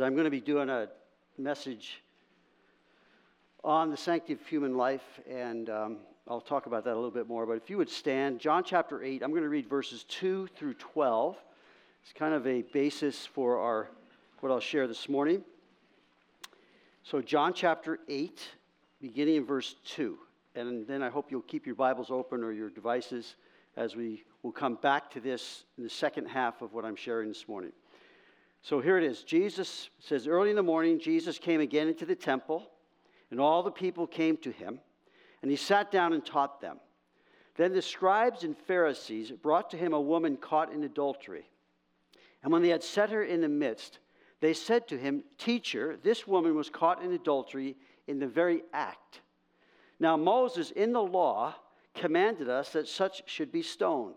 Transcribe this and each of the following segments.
I'm going to be doing a message on the sanctity of human life, and I'll talk about that a little bit more. But if you would stand, John chapter 8, I'm going to read verses 2 through 12. It's kind of a basis for what I'll share this morning. So John chapter 8, beginning in verse 2. And then I hope you'll keep your Bibles open or your devices as we will come back to this in the second half of what I'm sharing this morning. So here it is. Jesus says, early in the morning, Jesus came again into the temple, and all the people came to him, and he sat down and taught them. Then the scribes and Pharisees brought to him a woman caught in adultery. And when they had set her in the midst, they said to him, Teacher, this woman was caught in adultery in the very act. Now Moses in the law commanded us that such should be stoned.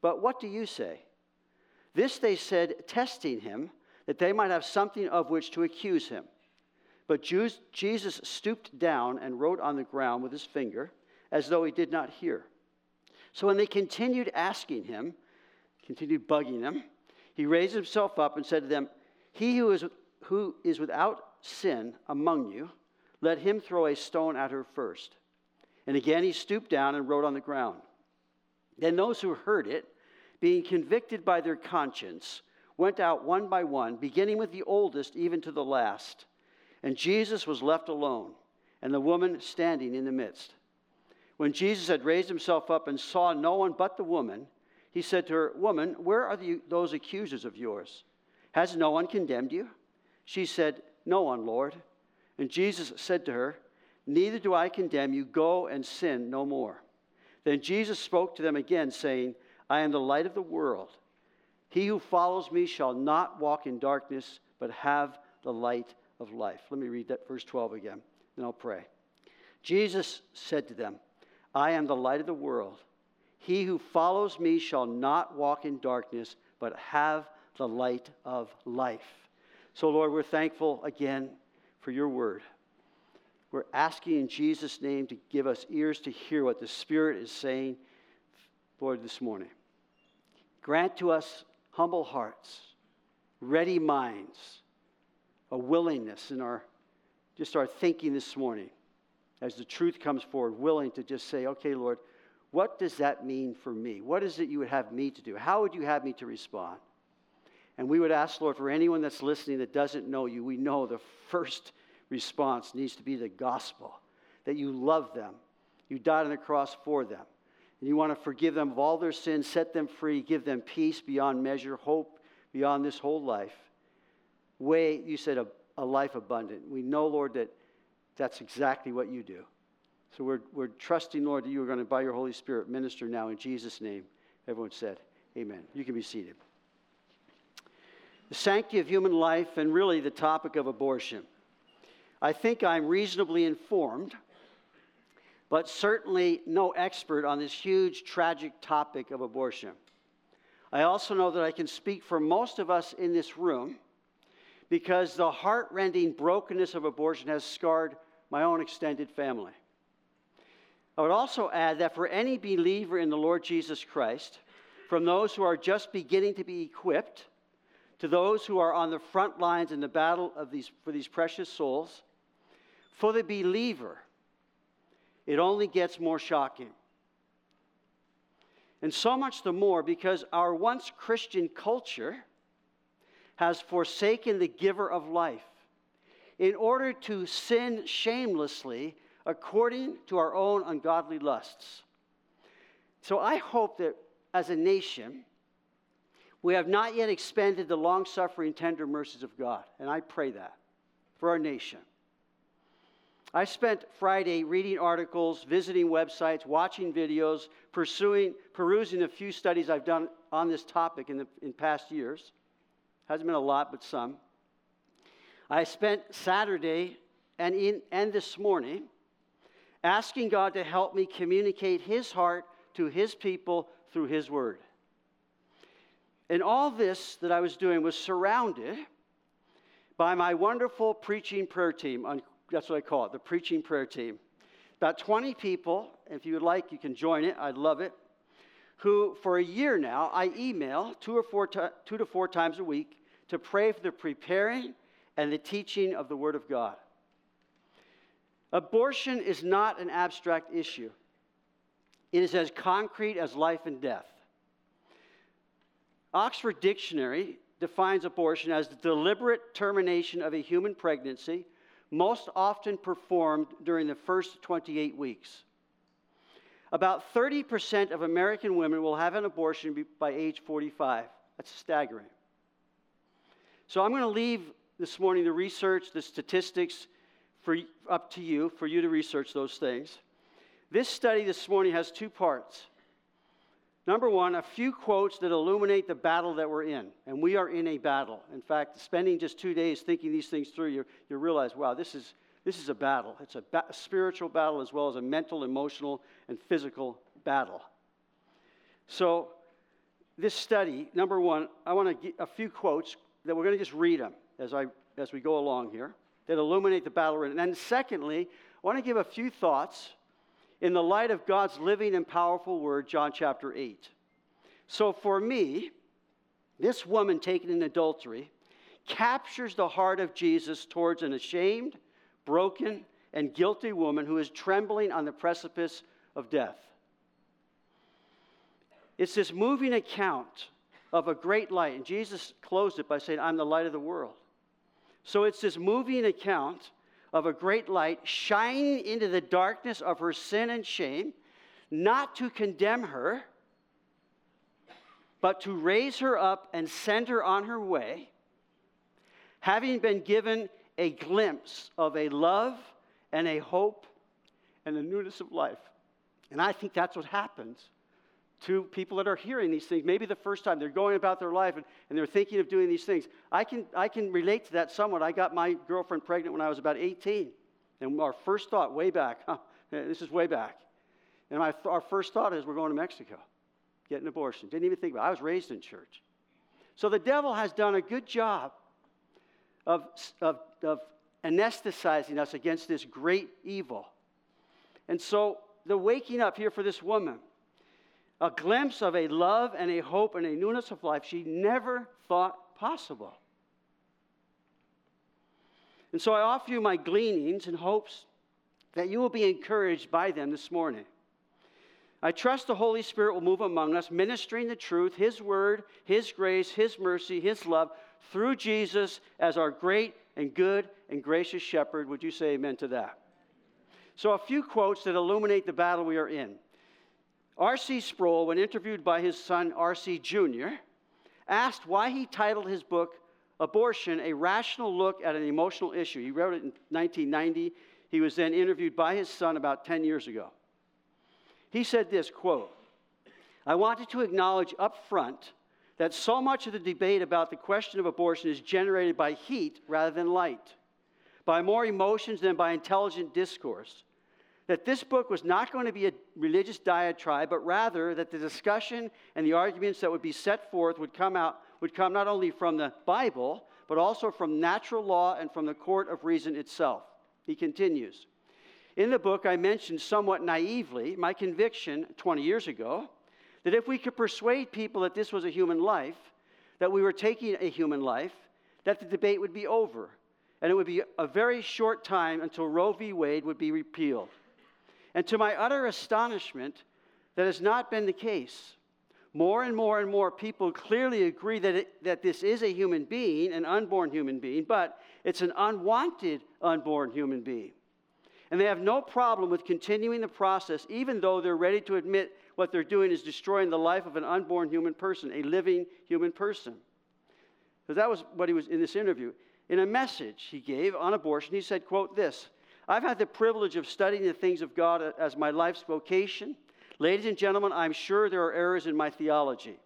But what do you say? This they said, testing him, that they might have something of which to accuse him. But Jesus stooped down and wrote on the ground with his finger, as though he did not hear. So when they continued bugging him, he raised himself up and said to them, He who is without sin among you, let him throw a stone at her first. And again he stooped down and wrote on the ground. Then those who heard it, being convicted by their conscience, went out one by one, beginning with the oldest even to the last. And Jesus was left alone, and the woman standing in the midst. When Jesus had raised himself up and saw no one but the woman, he said to her, Woman, where are those accusers of yours? Has no one condemned you? She said, No one, Lord. And Jesus said to her, Neither do I condemn you. Go and sin no more. Then Jesus spoke to them again, saying, I am the light of the world. He who follows me shall not walk in darkness, but have the light of life. Let me read that verse 12 again, then I'll pray. Jesus said to them, I am the light of the world. He who follows me shall not walk in darkness, but have the light of life. So, Lord, we're thankful again for your word. We're asking in Jesus' name to give us ears to hear what the Spirit is saying, Lord, this morning. Grant to us humble hearts, ready minds, a willingness in our thinking this morning as the truth comes forward, willing to just say, okay, Lord, what does that mean for me? What is it you would have me to do? How would you have me to respond? And we would ask, Lord, for anyone that's listening that doesn't know you, we know the first response needs to be the gospel, that you love them. You died on the cross for them. And you want to forgive them of all their sins, set them free, give them peace beyond measure, hope beyond this whole life. Way, you said, a life abundant. We know, Lord, that that's exactly what you do. So we're trusting, Lord, that you are going to, by your Holy Spirit, minister now in Jesus' name. Everyone said, Amen. You can be seated. The sanctity of human life and really the topic of abortion. I think I'm reasonably informed, but certainly no expert on this huge, tragic topic of abortion. I also know that I can speak for most of us in this room, because the heartrending brokenness of abortion has scarred my own extended family. I would also add that for any believer in the Lord Jesus Christ, from those who are just beginning to be equipped, to those who are on the front lines in the battle of for these precious souls, for the believer, it only gets more shocking. And so much the more because our once Christian culture has forsaken the giver of life in order to sin shamelessly according to our own ungodly lusts. So I hope that as a nation, we have not yet expended the long-suffering, tender mercies of God, and I pray that for our nation. I spent Friday reading articles, visiting websites, watching videos, perusing a few studies I've done on this topic in past years. Hasn't been a lot, but some. I spent Saturday and this morning asking God to help me communicate his heart to his people through his word. And all this that I was doing was surrounded by my wonderful preaching prayer team. That's what I call it, the preaching prayer team. About 20 people, if you would like, you can join it. I'd love it. Who, for a year now, I email two to four times a week to pray for the preparing and the teaching of the Word of God. Abortion is not an abstract issue. It is as concrete as life and death. Oxford Dictionary defines abortion as the deliberate termination of a human pregnancy, most often performed during the first 28 weeks. About 30% of American women will have an abortion by age 45. That's staggering. So I'm going to leave this morning the research, the statistics, up to you, for you to research those things. This study this morning has two parts. Number one, a few quotes that illuminate the battle that we're in. And we are in a battle. In fact, spending just 2 days thinking these things through, you realize, wow, this is a battle. It's a spiritual battle as well as a mental, emotional, and physical battle. So this study, number one, I want to get a few quotes that we're going to just read them as we go along here that illuminate the battle. And then secondly, I want to give a few thoughts in the light of God's living and powerful word, John chapter 8. So for me, this woman taken in adultery captures the heart of Jesus towards an ashamed, broken, and guilty woman who is trembling on the precipice of death. It's this moving account of a great light, and Jesus closed it by saying, "I'm the light of the world." So it's this moving account of a great light shining into the darkness of her sin and shame, not to condemn her, but to raise her up and send her on her way, having been given a glimpse of a love and a hope and a newness of life. And I think that's what happens to people that are hearing these things. Maybe the first time they're going about their life and they're thinking of doing these things. I can relate to that somewhat. I got my girlfriend pregnant when I was about 18. And our first thought, way back, this is way back. And our first thought is, we're going to Mexico, get an abortion. Didn't even think about it. I was raised in church. So the devil has done a good job of anesthetizing us against this great evil. And so the waking up here for this woman, a glimpse of a love and a hope and a newness of life she never thought possible. And so I offer you my gleanings and hopes that you will be encouraged by them this morning. I trust the Holy Spirit will move among us, ministering the truth, His word, His grace, His mercy, His love, through Jesus as our great and good and gracious shepherd. Would you say amen to that? So a few quotes that illuminate the battle we are in. R.C. Sproul, when interviewed by his son R.C. Jr., asked why he titled his book, Abortion, A Rational Look at an Emotional Issue. He wrote it in 1990. He was then interviewed by his son about 10 years ago. He said this, quote, "I wanted to acknowledge up front that so much of the debate about the question of abortion is generated by heat rather than light, by more emotions than by intelligent discourse. That this book was not going to be a religious diatribe, but rather that the discussion and the arguments that would be set forth would come not only from the Bible, but also from natural law and from the court of reason itself." He continues, "In the book, I mentioned somewhat naively my conviction 20 years ago that if we could persuade people that this was a human life, that we were taking a human life, that the debate would be over, and it would be a very short time until Roe v. Wade would be repealed. And to my utter astonishment, that has not been the case. More and more and more people clearly agree that this is a human being, an unborn human being, but it's an unwanted unborn human being. And they have no problem with continuing the process, even though they're ready to admit what they're doing is destroying the life of an unborn human person, a living human person." Because that was what he was in this interview. In a message he gave on abortion, he said, quote, this, "I've had the privilege of studying the things of God as my life's vocation. Ladies and gentlemen, I'm sure there are errors in my theology.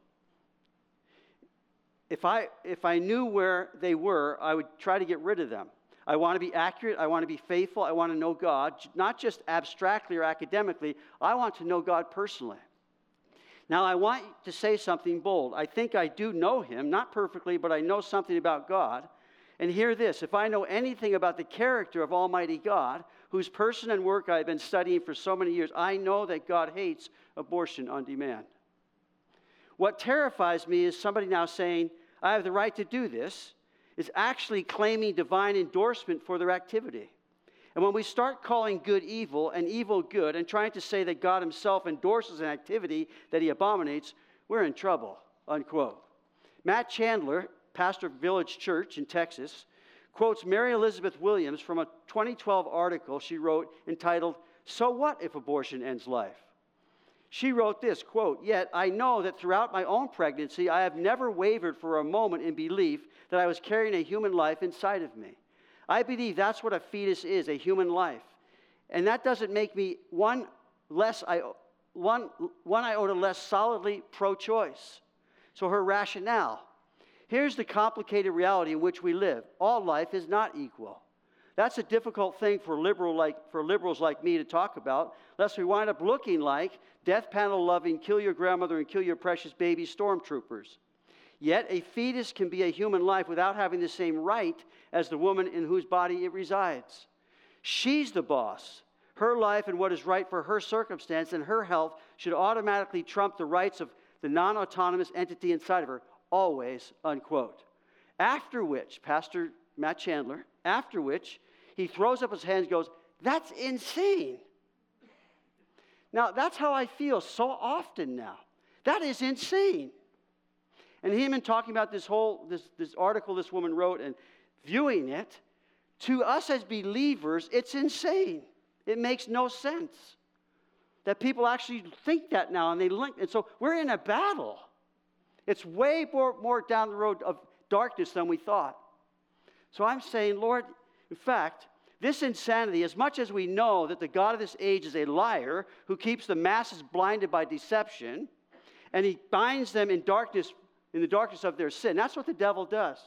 If I knew where they were, I would try to get rid of them. I want to be accurate. I want to be faithful. I want to know God, not just abstractly or academically. I want to know God personally. Now, I want to say something bold. I think I do know Him, not perfectly, but I know something about God. And hear this, if I know anything about the character of Almighty God, whose person and work I've been studying for so many years, I know that God hates abortion on demand. What terrifies me is somebody now saying, I have the right to do this, is actually claiming divine endorsement for their activity. And when we start calling good evil and evil good and trying to say that God himself endorses an activity that he abominates, we're in trouble, unquote. Matt Chandler, pastor of Village Church in Texas, quotes Mary Elizabeth Williams from a 2012 article she wrote entitled, "So What If Abortion Ends Life?" She wrote this, quote, "Yet I know that throughout my own pregnancy, I have never wavered for a moment in belief that I was carrying a human life inside of me. I believe that's what a fetus is, a human life. And that doesn't make me one iota less solidly pro-choice." So her rationale. Here's the complicated reality in which we live. All life is not equal. That's a difficult thing for liberals like me to talk about, lest we wind up looking like death panel loving, kill your grandmother and kill your precious baby stormtroopers. Yet a fetus can be a human life without having the same right as the woman in whose body it resides. She's the boss. Her life and what is right for her circumstance and her health should automatically trump the rights of the non-autonomous entity inside of her. Always, unquote. After which, Pastor Matt Chandler, he throws up his hands and goes, "That's insane." Now, that's how I feel so often now. That is insane. And him in talking about this article this woman wrote and viewing it, to us as believers, it's insane. It makes no sense that people actually think that now, and they link. And so we're in a battle. It's way more down the road of darkness than we thought. So I'm saying, Lord, in fact, this insanity, as much as we know that the God of this age is a liar who keeps the masses blinded by deception, and he binds them in darkness, in the darkness of their sin. That's what the devil does.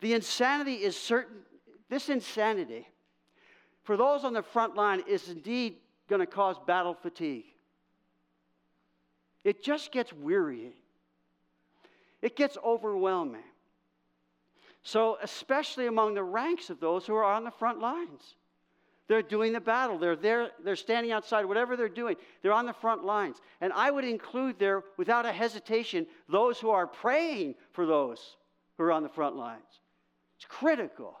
The insanity is certain. This insanity, for those on the front line, is indeed going to cause battle fatigue. It just gets wearying. It gets overwhelming. So especially among the ranks of those who are on the front lines. They're doing the battle. They're there. They're standing outside. Whatever they're doing, they're on the front lines. And I would include there, without a hesitation, those who are praying for those who are on the front lines. It's critical.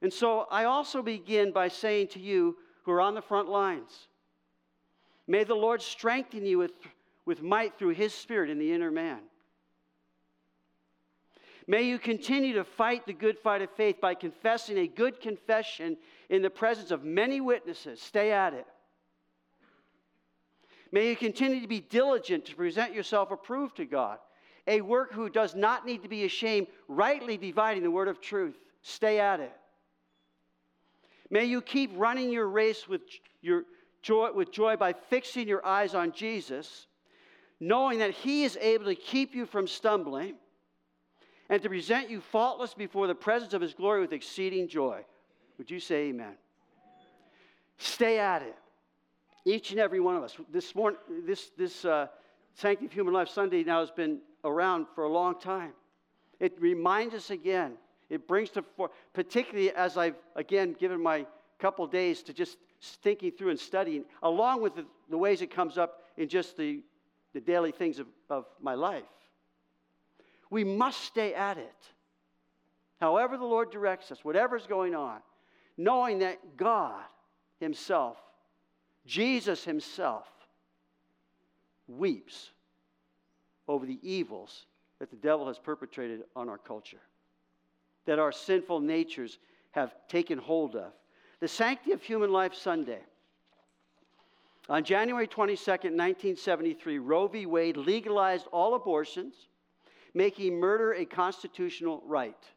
And so I also begin by saying to you who are on the front lines, may the Lord strengthen you with might through his Spirit in the inner man. May you continue to fight the good fight of faith by confessing a good confession in the presence of many witnesses. Stay at it. May you continue to be diligent to present yourself approved to God, a worker who does not need to be ashamed, rightly dividing the word of truth. Stay at it. May you keep running your race with joy by fixing your eyes on Jesus, knowing that he is able to keep you from stumbling and to present you faultless before the presence of his glory with exceeding joy. Would you say amen? Amen. Stay at it. Each and every one of us. This morning, this Sanctity of Human Life Sunday now has been around for a long time. It reminds us again. It brings to fore, particularly as I've, again, given my couple days to just thinking through and studying, along with the ways it comes up in just the daily things of my life. We must stay at it, however the Lord directs us, whatever's going on, knowing that God himself, Jesus himself, weeps over the evils that the devil has perpetrated on our culture, that our sinful natures have taken hold of. The Sanctity of Human Life Sunday. On January 22, 1973, Roe v. Wade legalized all abortions, making murder a constitutional right.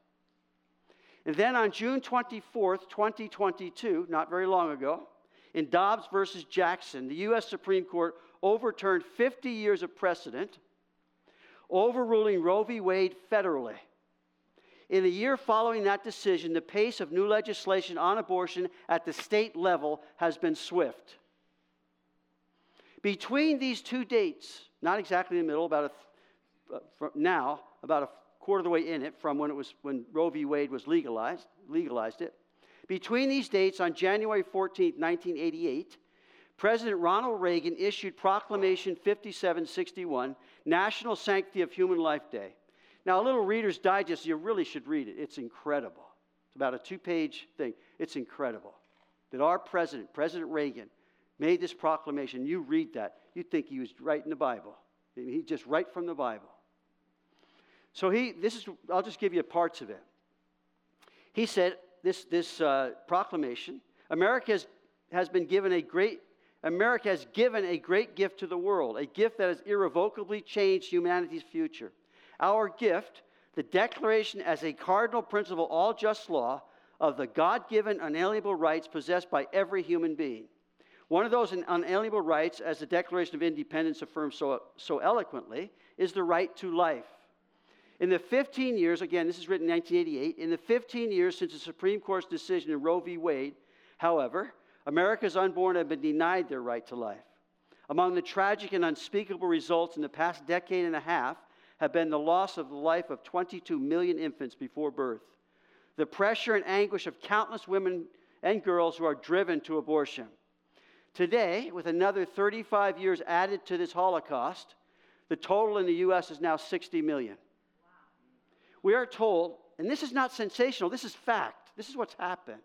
And then on June 24, 2022, not very long ago, in Dobbs versus Jackson, the U.S. Supreme Court overturned 50 years of precedent, overruling Roe v. Wade federally. In the year following that decision, the pace of new legislation on abortion at the state level has been swift. Between these two dates, not exactly in the middle, about a quarter of the way in it from when Roe v. Wade was legalized it. Between these dates, on January 14, 1988, President Ronald Reagan issued Proclamation 5761, National Sanctity of Human Life Day, Now, a little Reader's Digest, you really should read it. It's incredible. It's about a 2-page thing. It's incredible that our president, President Reagan, made this proclamation. You read that, you'd think he was right in the Bible. He just right from the Bible. So I'll just give you parts of it. He said, this proclamation, America has given a great gift to the world, a gift that has irrevocably changed humanity's future. Our gift, the Declaration as a cardinal principle, all just law, of the God-given unalienable rights possessed by every human being. One of those unalienable rights, as the Declaration of Independence affirms so eloquently, is the right to life. In the 15 years, again, this is written in 1988, in the 15 years since the Supreme Court's decision in Roe v. Wade, however, America's unborn have been denied their right to life. Among the tragic and unspeakable results in the past decade and a half have been the loss of the life of 22 million infants before birth, the pressure and anguish of countless women and girls who are driven to abortion. Today, with another 35 years added to this Holocaust, the total in the U.S. is now 60 million. Wow. We are told, and this is not sensational, this is fact, this is what's happened.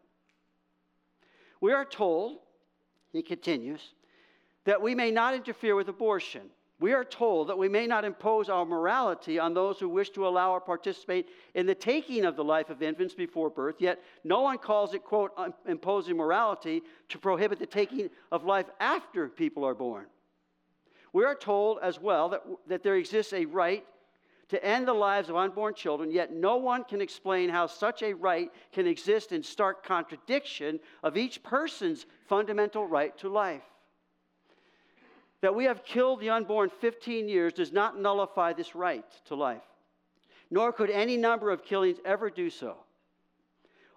We are told, he continues, that we may not interfere with abortion. We are told that we may not impose our morality on those who wish to allow or participate in the taking of the life of infants before birth, yet no one calls it, quote, imposing morality to prohibit the taking of life after people are born. We are told as well that there exists a right to end the lives of unborn children, yet no one can explain how such a right can exist in stark contradiction of each person's fundamental right to life. That we have killed the unborn 15 years does not nullify this right to life, nor could any number of killings ever do so.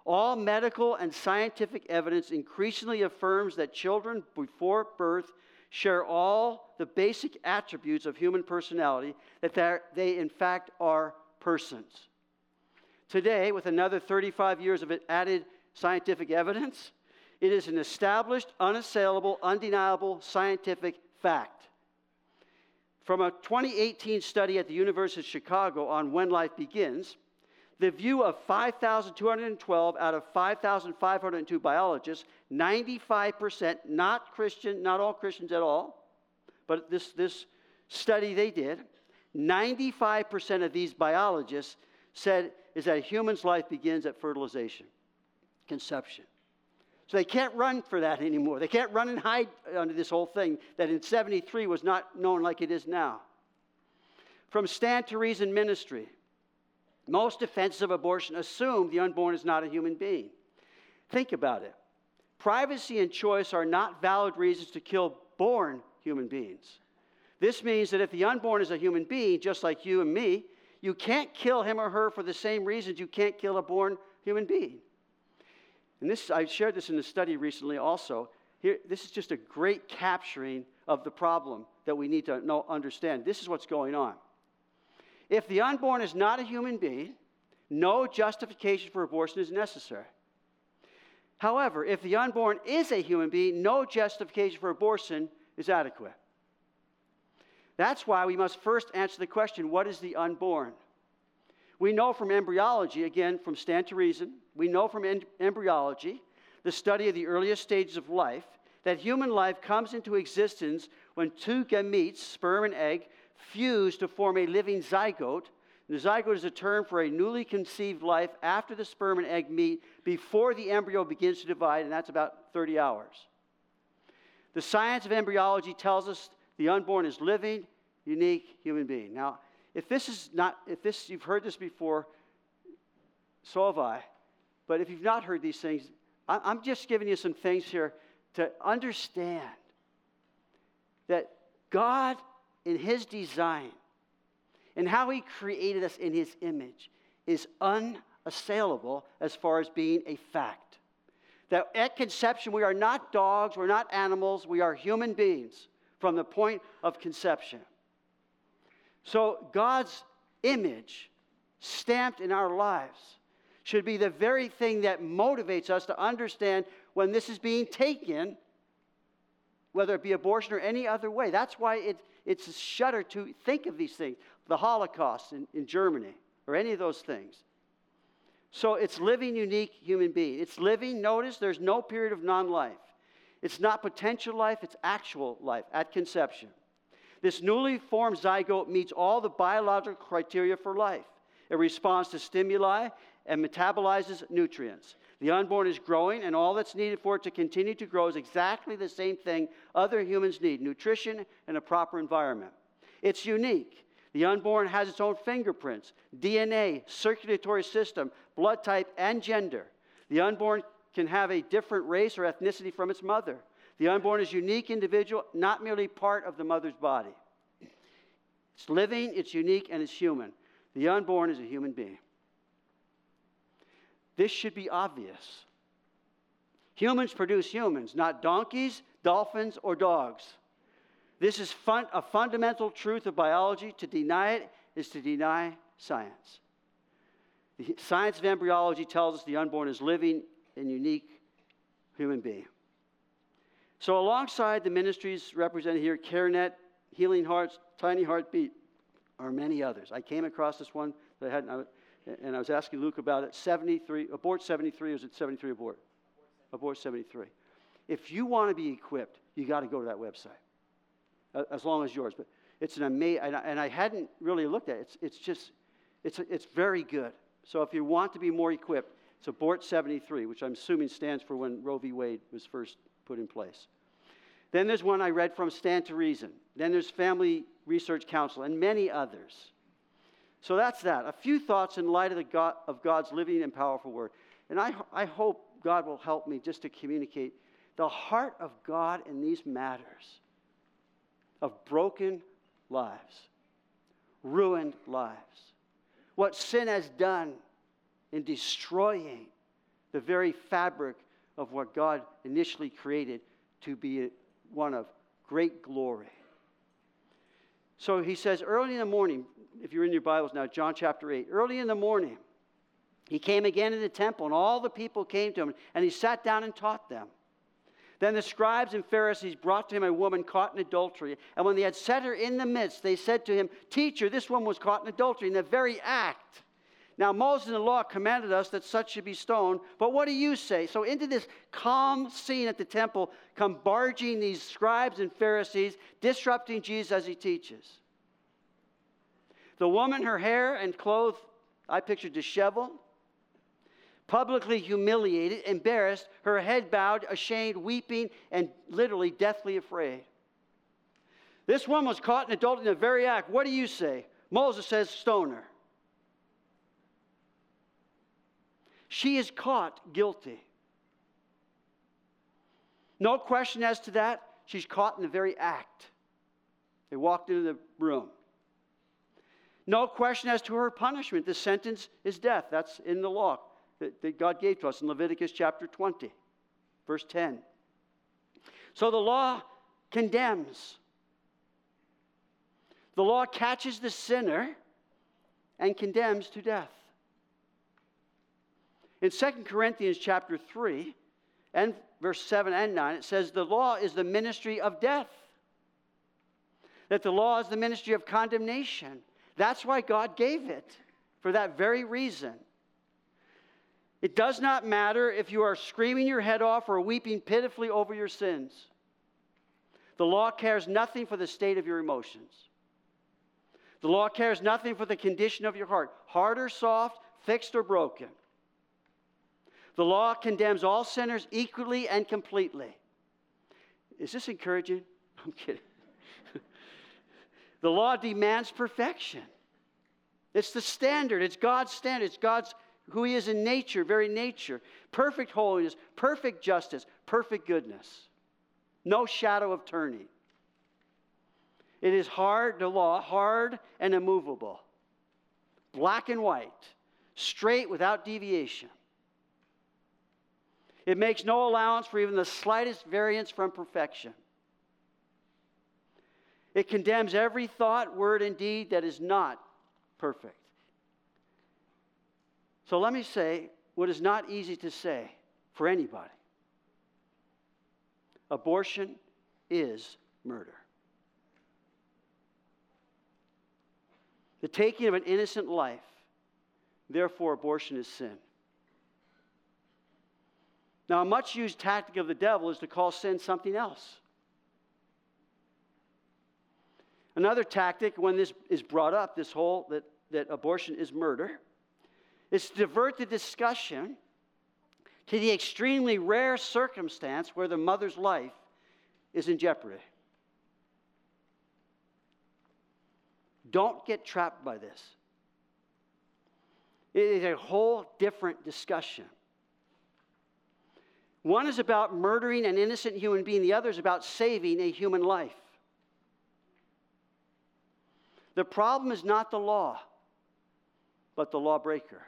All medical and scientific evidence increasingly affirms that children before birth share all the basic attributes of human personality, that they in fact are persons. Today, with another 35 years of added scientific evidence, it is an established, unassailable, undeniable scientific fact. From a 2018 study at the University of Chicago on when life begins, the view of 5,212 out of 5,502 biologists, 95%, not all Christians at all, but this study they did, 95% of these biologists said is that a human's life begins at fertilization, conception. So they can't run for that anymore. They can't run and hide under this whole thing that in 73 was not known like it is now. From Stand to Reason Ministry, most defenses of abortion assume the unborn is not a human being. Think about it. Privacy and choice are not valid reasons to kill born human beings. This means that if the unborn is a human being, just like you and me, you can't kill him or her for the same reasons you can't kill a born human being. And this, I shared this in a study recently also. Here, this is just a great capturing of the problem that we need to understand. This is what's going on. If the unborn is not a human being, no justification for abortion is necessary. However, if the unborn is a human being, no justification for abortion is adequate. That's why we must first answer the question, what is the unborn? We know from embryology, again, from Stand to Reason, we know from embryology, the study of the earliest stages of life, that human life comes into existence when two gametes, sperm and egg, fuse to form a living zygote. The zygote is a term for a newly conceived life after the sperm and egg meet, before the embryo begins to divide, and that's about 30 hours. The science of embryology tells us the unborn is living, unique human being. Now, if you've heard this before, so have I. But if you've not heard these things, I'm just giving you some things here to understand that God, in his design and how he created us in his image, is unassailable as far as being a fact. That at conception, we are not dogs, we're not animals, we are human beings from the point of conception. So God's image stamped in our lives should be the very thing that motivates us to understand when this is being taken, whether it be abortion or any other way. That's why it's a shudder to think of these things. The Holocaust in Germany, or any of those things. So it's living unique human being. It's living, notice, there's no period of non-life. It's not potential life, it's actual life at conception. This newly formed zygote meets all the biological criteria for life. It responds to stimuli and metabolizes nutrients. The unborn is growing, and all that's needed for it to continue to grow is exactly the same thing other humans need, nutrition and a proper environment. It's unique. The unborn has its own fingerprints, DNA, circulatory system, blood type, and gender. The unborn can have a different race or ethnicity from its mother. The unborn is a unique individual, not merely part of the mother's body. It's living, it's unique, and it's human. The unborn is a human being. This should be obvious. Humans produce humans, not donkeys, dolphins, or dogs. This is a fundamental truth of biology. To deny it is to deny science. The science of embryology tells us the unborn is living and unique human being. So alongside the ministries represented here, CareNet, Healing Hearts, Tiny Heartbeat, are many others. I came across this one that I hadn't, and I was asking Luke about it. 73, Abort 73, or is it 73 Abort? Abort 73. If you want to be equipped, you got to go to that website, as long as yours. But it's an amazing, and I hadn't really looked at it. It's very good. So if you want to be more equipped, it's Abort 73, which I'm assuming stands for when Roe v. Wade was first put in place. Then there's one I read from Stand to Reason. Then there's Family Research Council, and many others. So that's that. A few thoughts in light of God's living and powerful word. And I hope God will help me just to communicate the heart of God in these matters of broken lives, ruined lives, what sin has done in destroying the very fabric of what God initially created to be one of great glory. So he says, early in the morning, if you're in your Bibles now, John chapter 8, early in the morning, he came again to the temple, and all the people came to him, and he sat down and taught them. Then the scribes and Pharisees brought to him a woman caught in adultery, and when they had set her in the midst, they said to him, "Teacher, this woman was caught in adultery in the very act. Now Moses in the law commanded us that such should be stoned, but what do you say?" So into this calm scene at the temple come barging these scribes and Pharisees, disrupting Jesus as he teaches. The woman, her hair and clothes, I picture disheveled, publicly humiliated, embarrassed, her head bowed, ashamed, weeping, and literally deathly afraid. "This woman was caught in adultery in the very act. What do you say? Moses says stone her." She is caught guilty. No question as to that. She's caught in the very act. They walked into the room. No question as to her punishment. The sentence is death. That's in the law that God gave to us in Leviticus chapter 20, verse 10. So the law condemns. The law catches the sinner and condemns to death. In 2 Corinthians chapter 3, and verse 7 and 9, it says the law is the ministry of death. That the law is the ministry of condemnation. That's why God gave it, for that very reason. It does not matter if you are screaming your head off or weeping pitifully over your sins. The law cares nothing for the state of your emotions. The law cares nothing for the condition of your heart, hard or soft, fixed or broken. The law condemns all sinners equally and completely. Is this encouraging? I'm kidding. The law demands perfection. It's the standard. It's God's standard. It's God's who he is in nature, very nature. Perfect holiness, perfect justice, perfect goodness. No shadow of turning. It is hard, the law, hard and immovable. Black and white. Straight without deviation. It makes no allowance for even the slightest variance from perfection. It condemns every thought, word, and deed that is not perfect. So let me say what is not easy to say for anybody. Abortion is murder. The taking of an innocent life Therefore, abortion is sin. Now, a much-used tactic of the devil is to call sin something else. Another tactic, when this is brought up, this whole that abortion is murder, is to divert the discussion to the extremely rare circumstance where the mother's life is in jeopardy. Don't get trapped by this. It is a whole different discussion. One is about murdering an innocent human being. The other is about saving a human life. The problem is not the law, but the lawbreaker.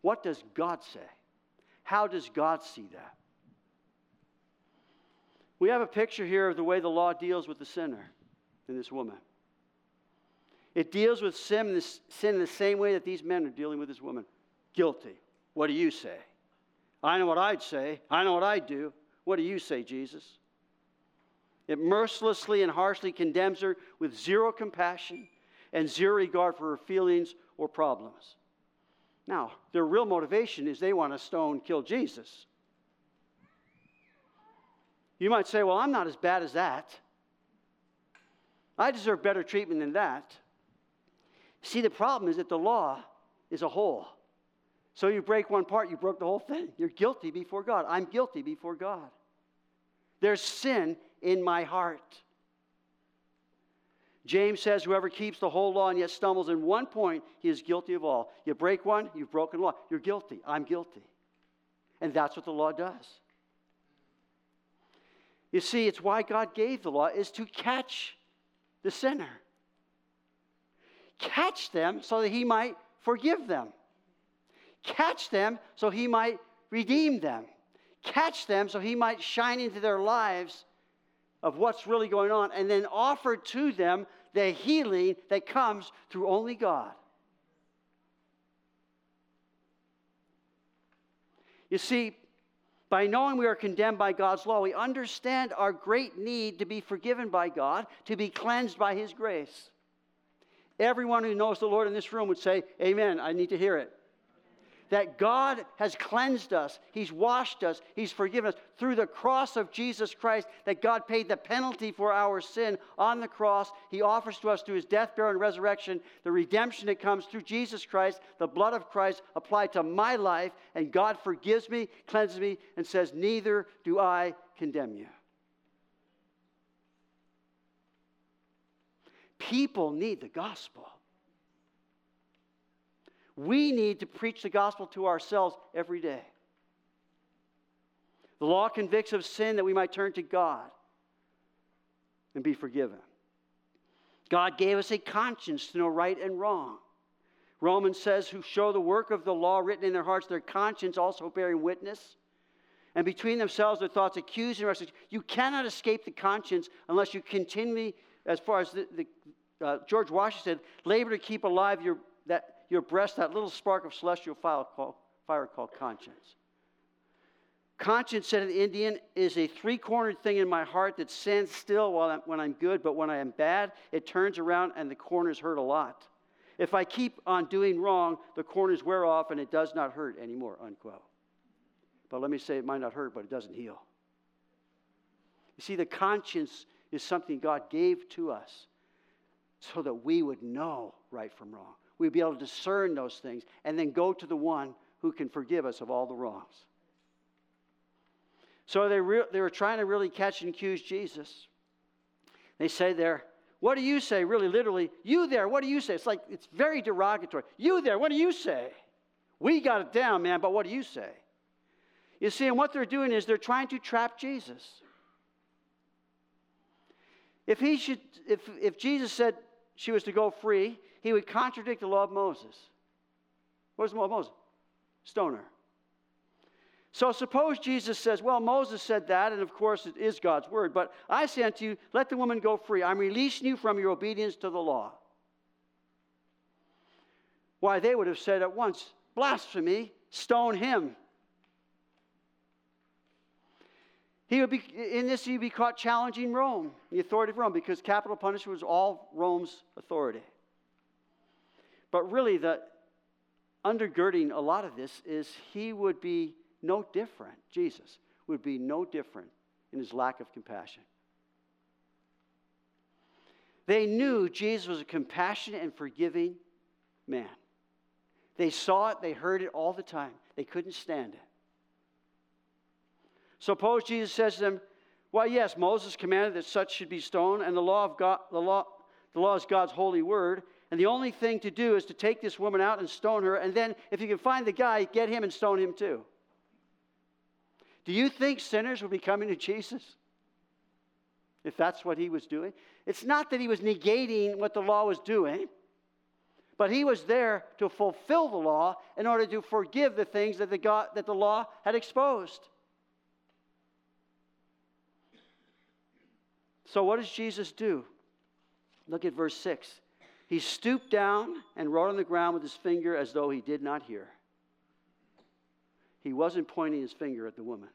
What does God say? How does God see that? We have a picture here of the way the law deals with the sinner in this woman. It deals with sin in the same way that these men are dealing with this woman. Guilty. What do you say? I know what I'd say. I know what I'd do. What do you say, Jesus? It mercilessly and harshly condemns her with zero compassion and zero regard for her feelings or problems. Now, their real motivation is they want to stone kill Jesus. You might say, well, I'm not as bad as that. I deserve better treatment than that. See, the problem is that the law is a whole. So you break one part, you broke the whole thing. You're guilty before God. I'm guilty before God. There's sin in my heart. James says, whoever keeps the whole law and yet stumbles in one point, he is guilty of all. You break one, you've broken the law. You're guilty. I'm guilty. And that's what the law does. You see, it's why God gave the law, is to catch the sinner. Catch them so that he might forgive them. Catch them so he might redeem them. Catch them so he might shine into their lives of what's really going on, and then offer to them the healing that comes through only God. You see, by knowing we are condemned by God's law, we understand our great need to be forgiven by God, to be cleansed by His grace. Everyone who knows the Lord in this room would say, amen, I need to hear it. That God has cleansed us, He's washed us, He's forgiven us through the cross of Jesus Christ, that God paid the penalty for our sin on the cross. He offers to us through His death, burial, and resurrection the redemption that comes through Jesus Christ, the blood of Christ applied to my life, and God forgives me, cleanses me, and says, neither do I condemn you. People need the gospel. We need to preach the gospel to ourselves every day. The law convicts of sin that we might turn to God and be forgiven. God gave us a conscience to know right and wrong. Romans says, who show the work of the law written in their hearts, their conscience also bearing witness. And between themselves their thoughts accuse and wrestle. You cannot escape the conscience unless you continually, as far as George Washington said, labor to keep alive your breast, that little spark of celestial fire called conscience. Conscience, said an Indian, is a three-cornered thing in my heart that stands still when I'm good, but when I am bad, it turns around and the corners hurt a lot. If I keep on doing wrong, the corners wear off and it does not hurt anymore, unquote. But let me say, it might not hurt, but it doesn't heal. You see, the conscience is something God gave to us so that we would know right from wrong. We'd be able to discern those things and then go to the one who can forgive us of all the wrongs. So they were trying to really catch and accuse Jesus. They say there, what do you say? Really, literally, you there, what do you say? It's like, it's very derogatory. You there, what do you say? We got it down, man, but what do you say? You see, and what they're doing is they're trying to trap Jesus. If Jesus said she was to go free, he would contradict the law of Moses. What is the law of Moses? Stone her. So suppose Jesus says, well, Moses said that, and of course it is God's word, but I say unto you, let the woman go free. I'm releasing you from your obedience to the law. Why, they would have said at once, blasphemy, stone him. He'd be caught challenging Rome, the authority of Rome, because capital punishment was all Rome's authority. But really, the undergirding a lot of this is he would be no different. Jesus would be no different in his lack of compassion. They knew Jesus was a compassionate and forgiving man. They saw it, they heard it all the time. They couldn't stand it. Suppose Jesus says to them, "Well, yes, Moses commanded that such should be stoned, and the law of God, the law is God's holy word. And the only thing to do is to take this woman out and stone her, and then if you can find the guy, get him and stone him too." Do you think sinners would be coming to Jesus if that's what he was doing? It's not that he was negating what the law was doing, but he was there to fulfill the law in order to forgive the things that the law had exposed. So what does Jesus do? Look at verse 6. He stooped down and wrote on the ground with his finger as though he did not hear. He wasn't pointing his finger at the woman.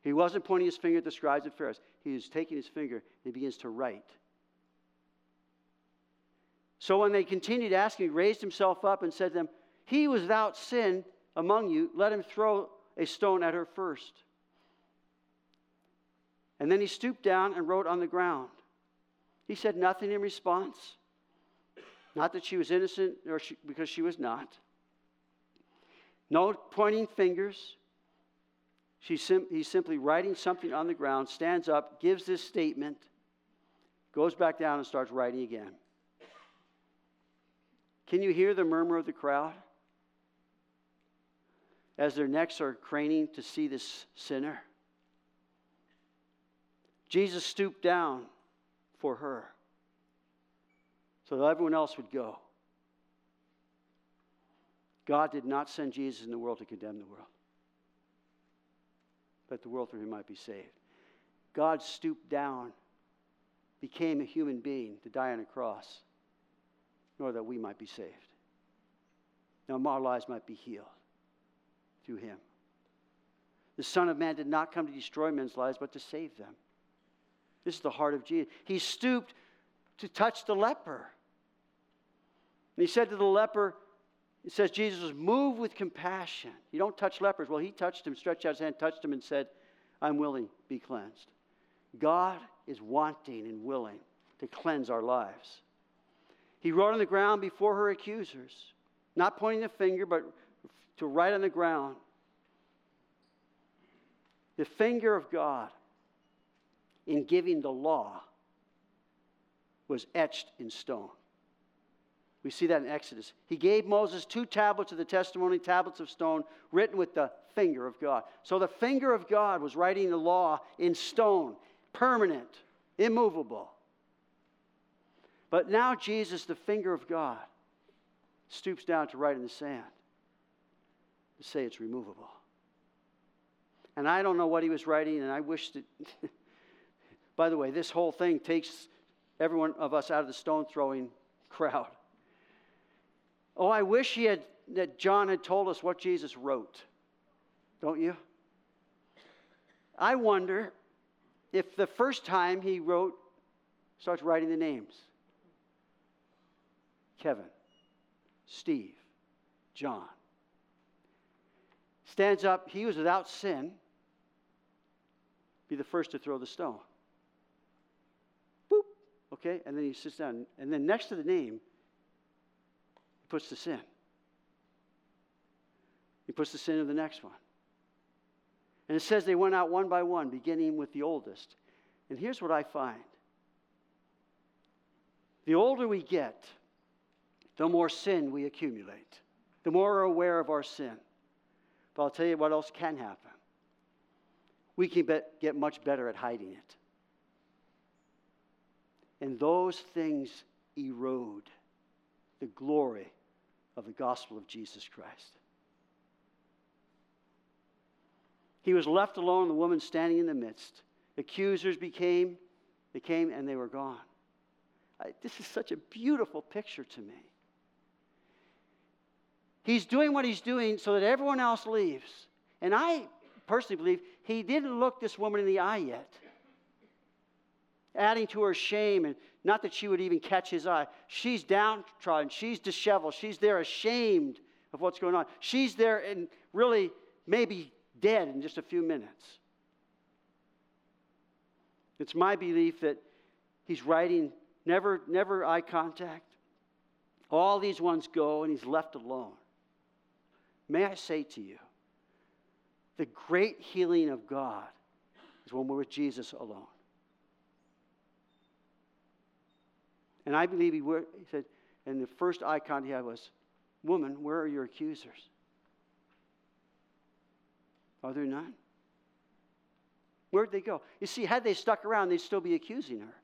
He wasn't pointing his finger at the scribes and Pharisees. He was taking his finger and he begins to write. So when they continued asking, he raised himself up and said to them, "He was without sin among you, let him throw a stone at her first." And then he stooped down and wrote on the ground. He said nothing in response. Not that she was innocent, because she was not. No pointing fingers. He's simply writing something on the ground, stands up, gives this statement, goes back down and starts writing again. Can you hear the murmur of the crowd as their necks are craning to see this sinner? Jesus stooped down for her so that everyone else would go. God did not send Jesus in the world to condemn the world, but the world through him might be saved. God stooped down, became a human being to die on a cross, in order that we might be saved. Now our lives might be healed through him. The Son of Man did not come to destroy men's lives, but to save them. This is the heart of Jesus. He stooped to touch the leper. And he said to the leper, it says Jesus was moved with compassion. You don't touch lepers. Well, he touched him, stretched out his hand, touched him, and said, "I'm willing, be cleansed." God is wanting and willing to cleanse our lives. He wrote on the ground before her accusers, not pointing the finger, but to write on the ground. The finger of God, in giving the law, was etched in stone. We see that in Exodus. He gave Moses 2 tablets of the testimony, tablets of stone, written with the finger of God. So the finger of God was writing the law in stone, permanent, immovable. But now Jesus, the finger of God, stoops down to write in the sand to say it's removable. And I don't know what he was writing, and I wish that... By the way, this whole thing takes every one of us out of the stone-throwing crowd. Oh, I wish that John had told us what Jesus wrote. Don't you? I wonder if the first time he starts writing the names. Kevin, Steve, John. Stands up, he was without sin, be the first to throw the stone. Okay, and then he sits down. And then next to the name, he puts the sin. He puts the sin of the next one. And it says they went out one by one, beginning with the oldest. And here's what I find. The older we get, the more sin we accumulate. The more we're aware of our sin. But I'll tell you what else can happen. We can get much better at hiding it. And those things erode the glory of the gospel of Jesus Christ. He was left alone, the woman standing in the midst. Accusers they came and they were gone. This is such a beautiful picture to me. He's doing what he's doing so that everyone else leaves. And I personally believe he didn't look this woman in the eye yet. adding to her shame, and not that she would even catch his eye. She's downtrodden. She's disheveled. She's there ashamed of what's going on. She's there and really maybe dead in just a few minutes. It's my belief that he's writing never eye contact. All these ones go, and he's left alone. May I say to you, the great healing of God is when we're with Jesus alone. And I believe he said, and the first eye contact he had was, "Woman, where are your accusers? Are there none? Where'd they go?" You see, had they stuck around, they'd still be accusing her.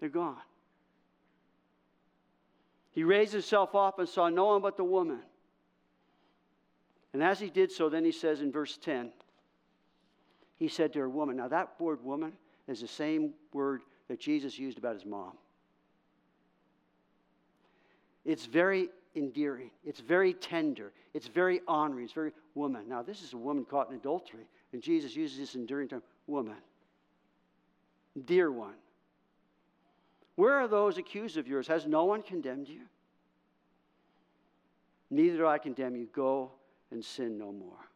They're gone. He raised himself up and saw no one but the woman. And as he did so, then he says in verse 10, he said to her, "Woman." Now that word "woman" is the same word that Jesus used about his mom. It's very endearing. It's very tender. It's very honoring. It's very woman. Now this is a woman caught in adultery. And Jesus uses this endearing term, "Woman. Dear one. Where are those accused of yours? Has no one condemned you? Neither do I condemn you. Go and sin no more."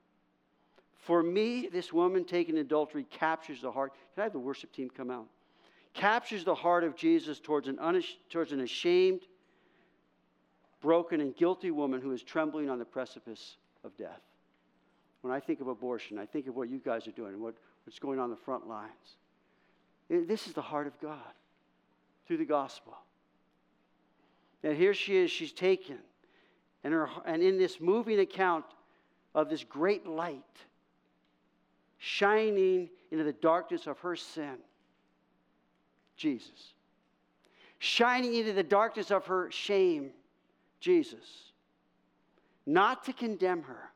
For me, this woman taking adultery captures the heart. Can I have the worship team come out? Captures the heart of Jesus towards an ashamed, broken, and guilty woman who is trembling on the precipice of death. When I think of abortion, I think of what you guys are doing and what's going on the front lines. This is the heart of God through the gospel. And here she is, she's taken. And in this moving account of this great light shining into the darkness of her sin, Jesus. Shining into the darkness of her shame, Jesus. Not to condemn her,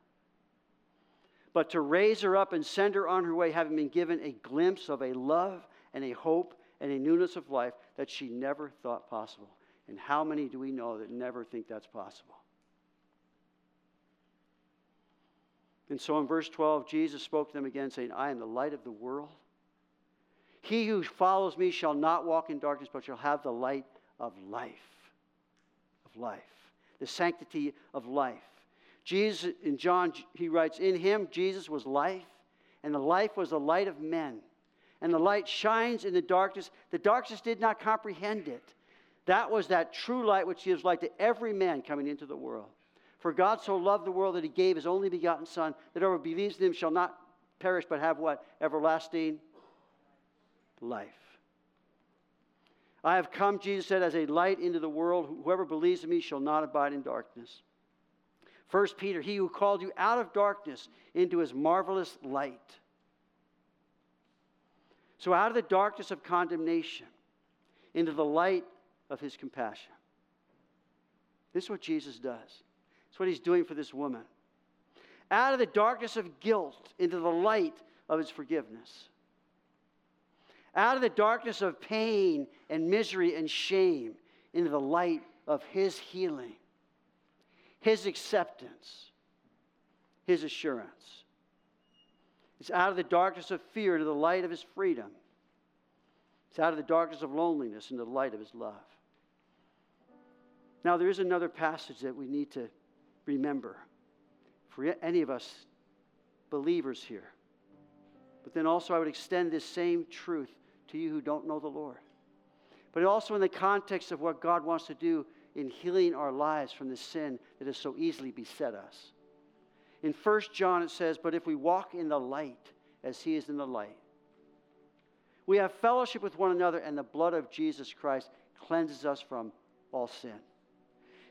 but to raise her up and send her on her way, having been given a glimpse of a love and a hope and a newness of life that she never thought possible. And how many do we know that never think that's possible? And so in verse 12, Jesus spoke to them again, saying, "I am the light of the world. He who follows me shall not walk in darkness, but shall have the light of life." Of life. The sanctity of life. Jesus, in John, he writes, "In him, Jesus was life, and the life was the light of men. And the light shines in the darkness. The darkness did not comprehend it." That was that true light which gives light to every man coming into the world. "For God so loved the world that he gave his only begotten Son, that whoever believes in him shall not perish, but have" what? "Everlasting life." "I have come," Jesus said, "as a light into the world. Whoever believes in me shall not abide in darkness." 1 Peter, "He who called you out of darkness into his marvelous light." So out of the darkness of condemnation into the light of his compassion. This is what Jesus does. It's what he's doing for this woman. Out of the darkness of guilt into the light of his forgiveness. Out of the darkness of pain and misery and shame into the light of his healing, his acceptance, his assurance. It's out of the darkness of fear into the light of his freedom. It's out of the darkness of loneliness into the light of his love. Now, there is another passage that we need to remember for any of us believers here. But then also I would extend this same truth to you who don't know the Lord. But also in the context of what God wants to do in healing our lives from the sin that has so easily beset us. In 1 John it says, "But if we walk in the light as he is in the light, we have fellowship with one another, and the blood of Jesus Christ cleanses us from all sin.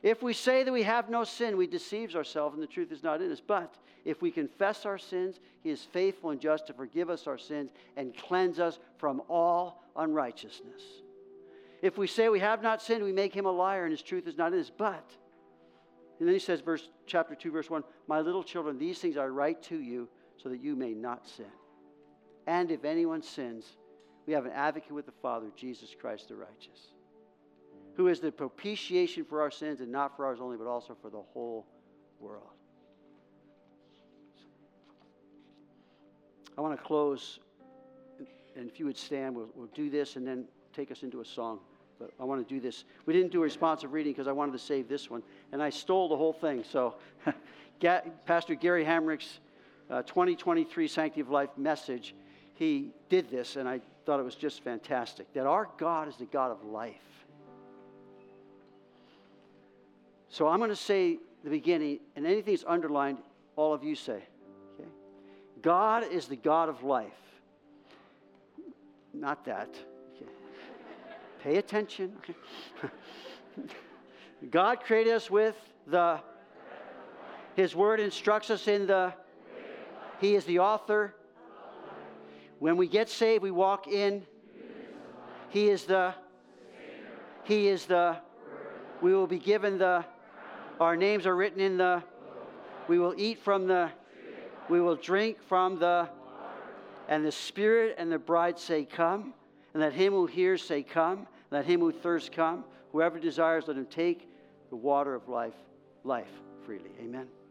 If we say that we have no sin, we deceive ourselves, and the truth is not in us. But if we confess our sins, he is faithful and just to forgive us our sins and cleanse us from all unrighteousness. If we say we have not sinned, we make him a liar, and his truth is not in us." But, and then he says, chapter 2, verse 1, "My little children, these things I write to you so that you may not sin. And if anyone sins, we have an advocate with the Father, Jesus Christ the righteous, who is the propitiation for our sins, and not for ours only, but also for the whole world." I want to close and if you would stand, we'll do this and then take us into a song. But I want to do this. We didn't do a responsive reading because I wanted to save this one, and I stole the whole thing. So Pastor Gary Hamrick's 2023 Sanctity of Life message, he did this, and I thought it was just fantastic, that our God is the God of life. So I'm going to say the beginning, and anything that's underlined, all of you say. Okay? God is the God of life. Not that. Okay. Pay attention. Okay. God created us with the... His word instructs us in the... He is the author. When we get saved, we walk in. He is the... He is the... We will be given the... Our names are written in the... We will eat from the... We will drink from the... And the Spirit and the bride say, come. And let him who hears say, come. Let him who thirsts come. Whoever desires, let him take the water of life freely. Amen.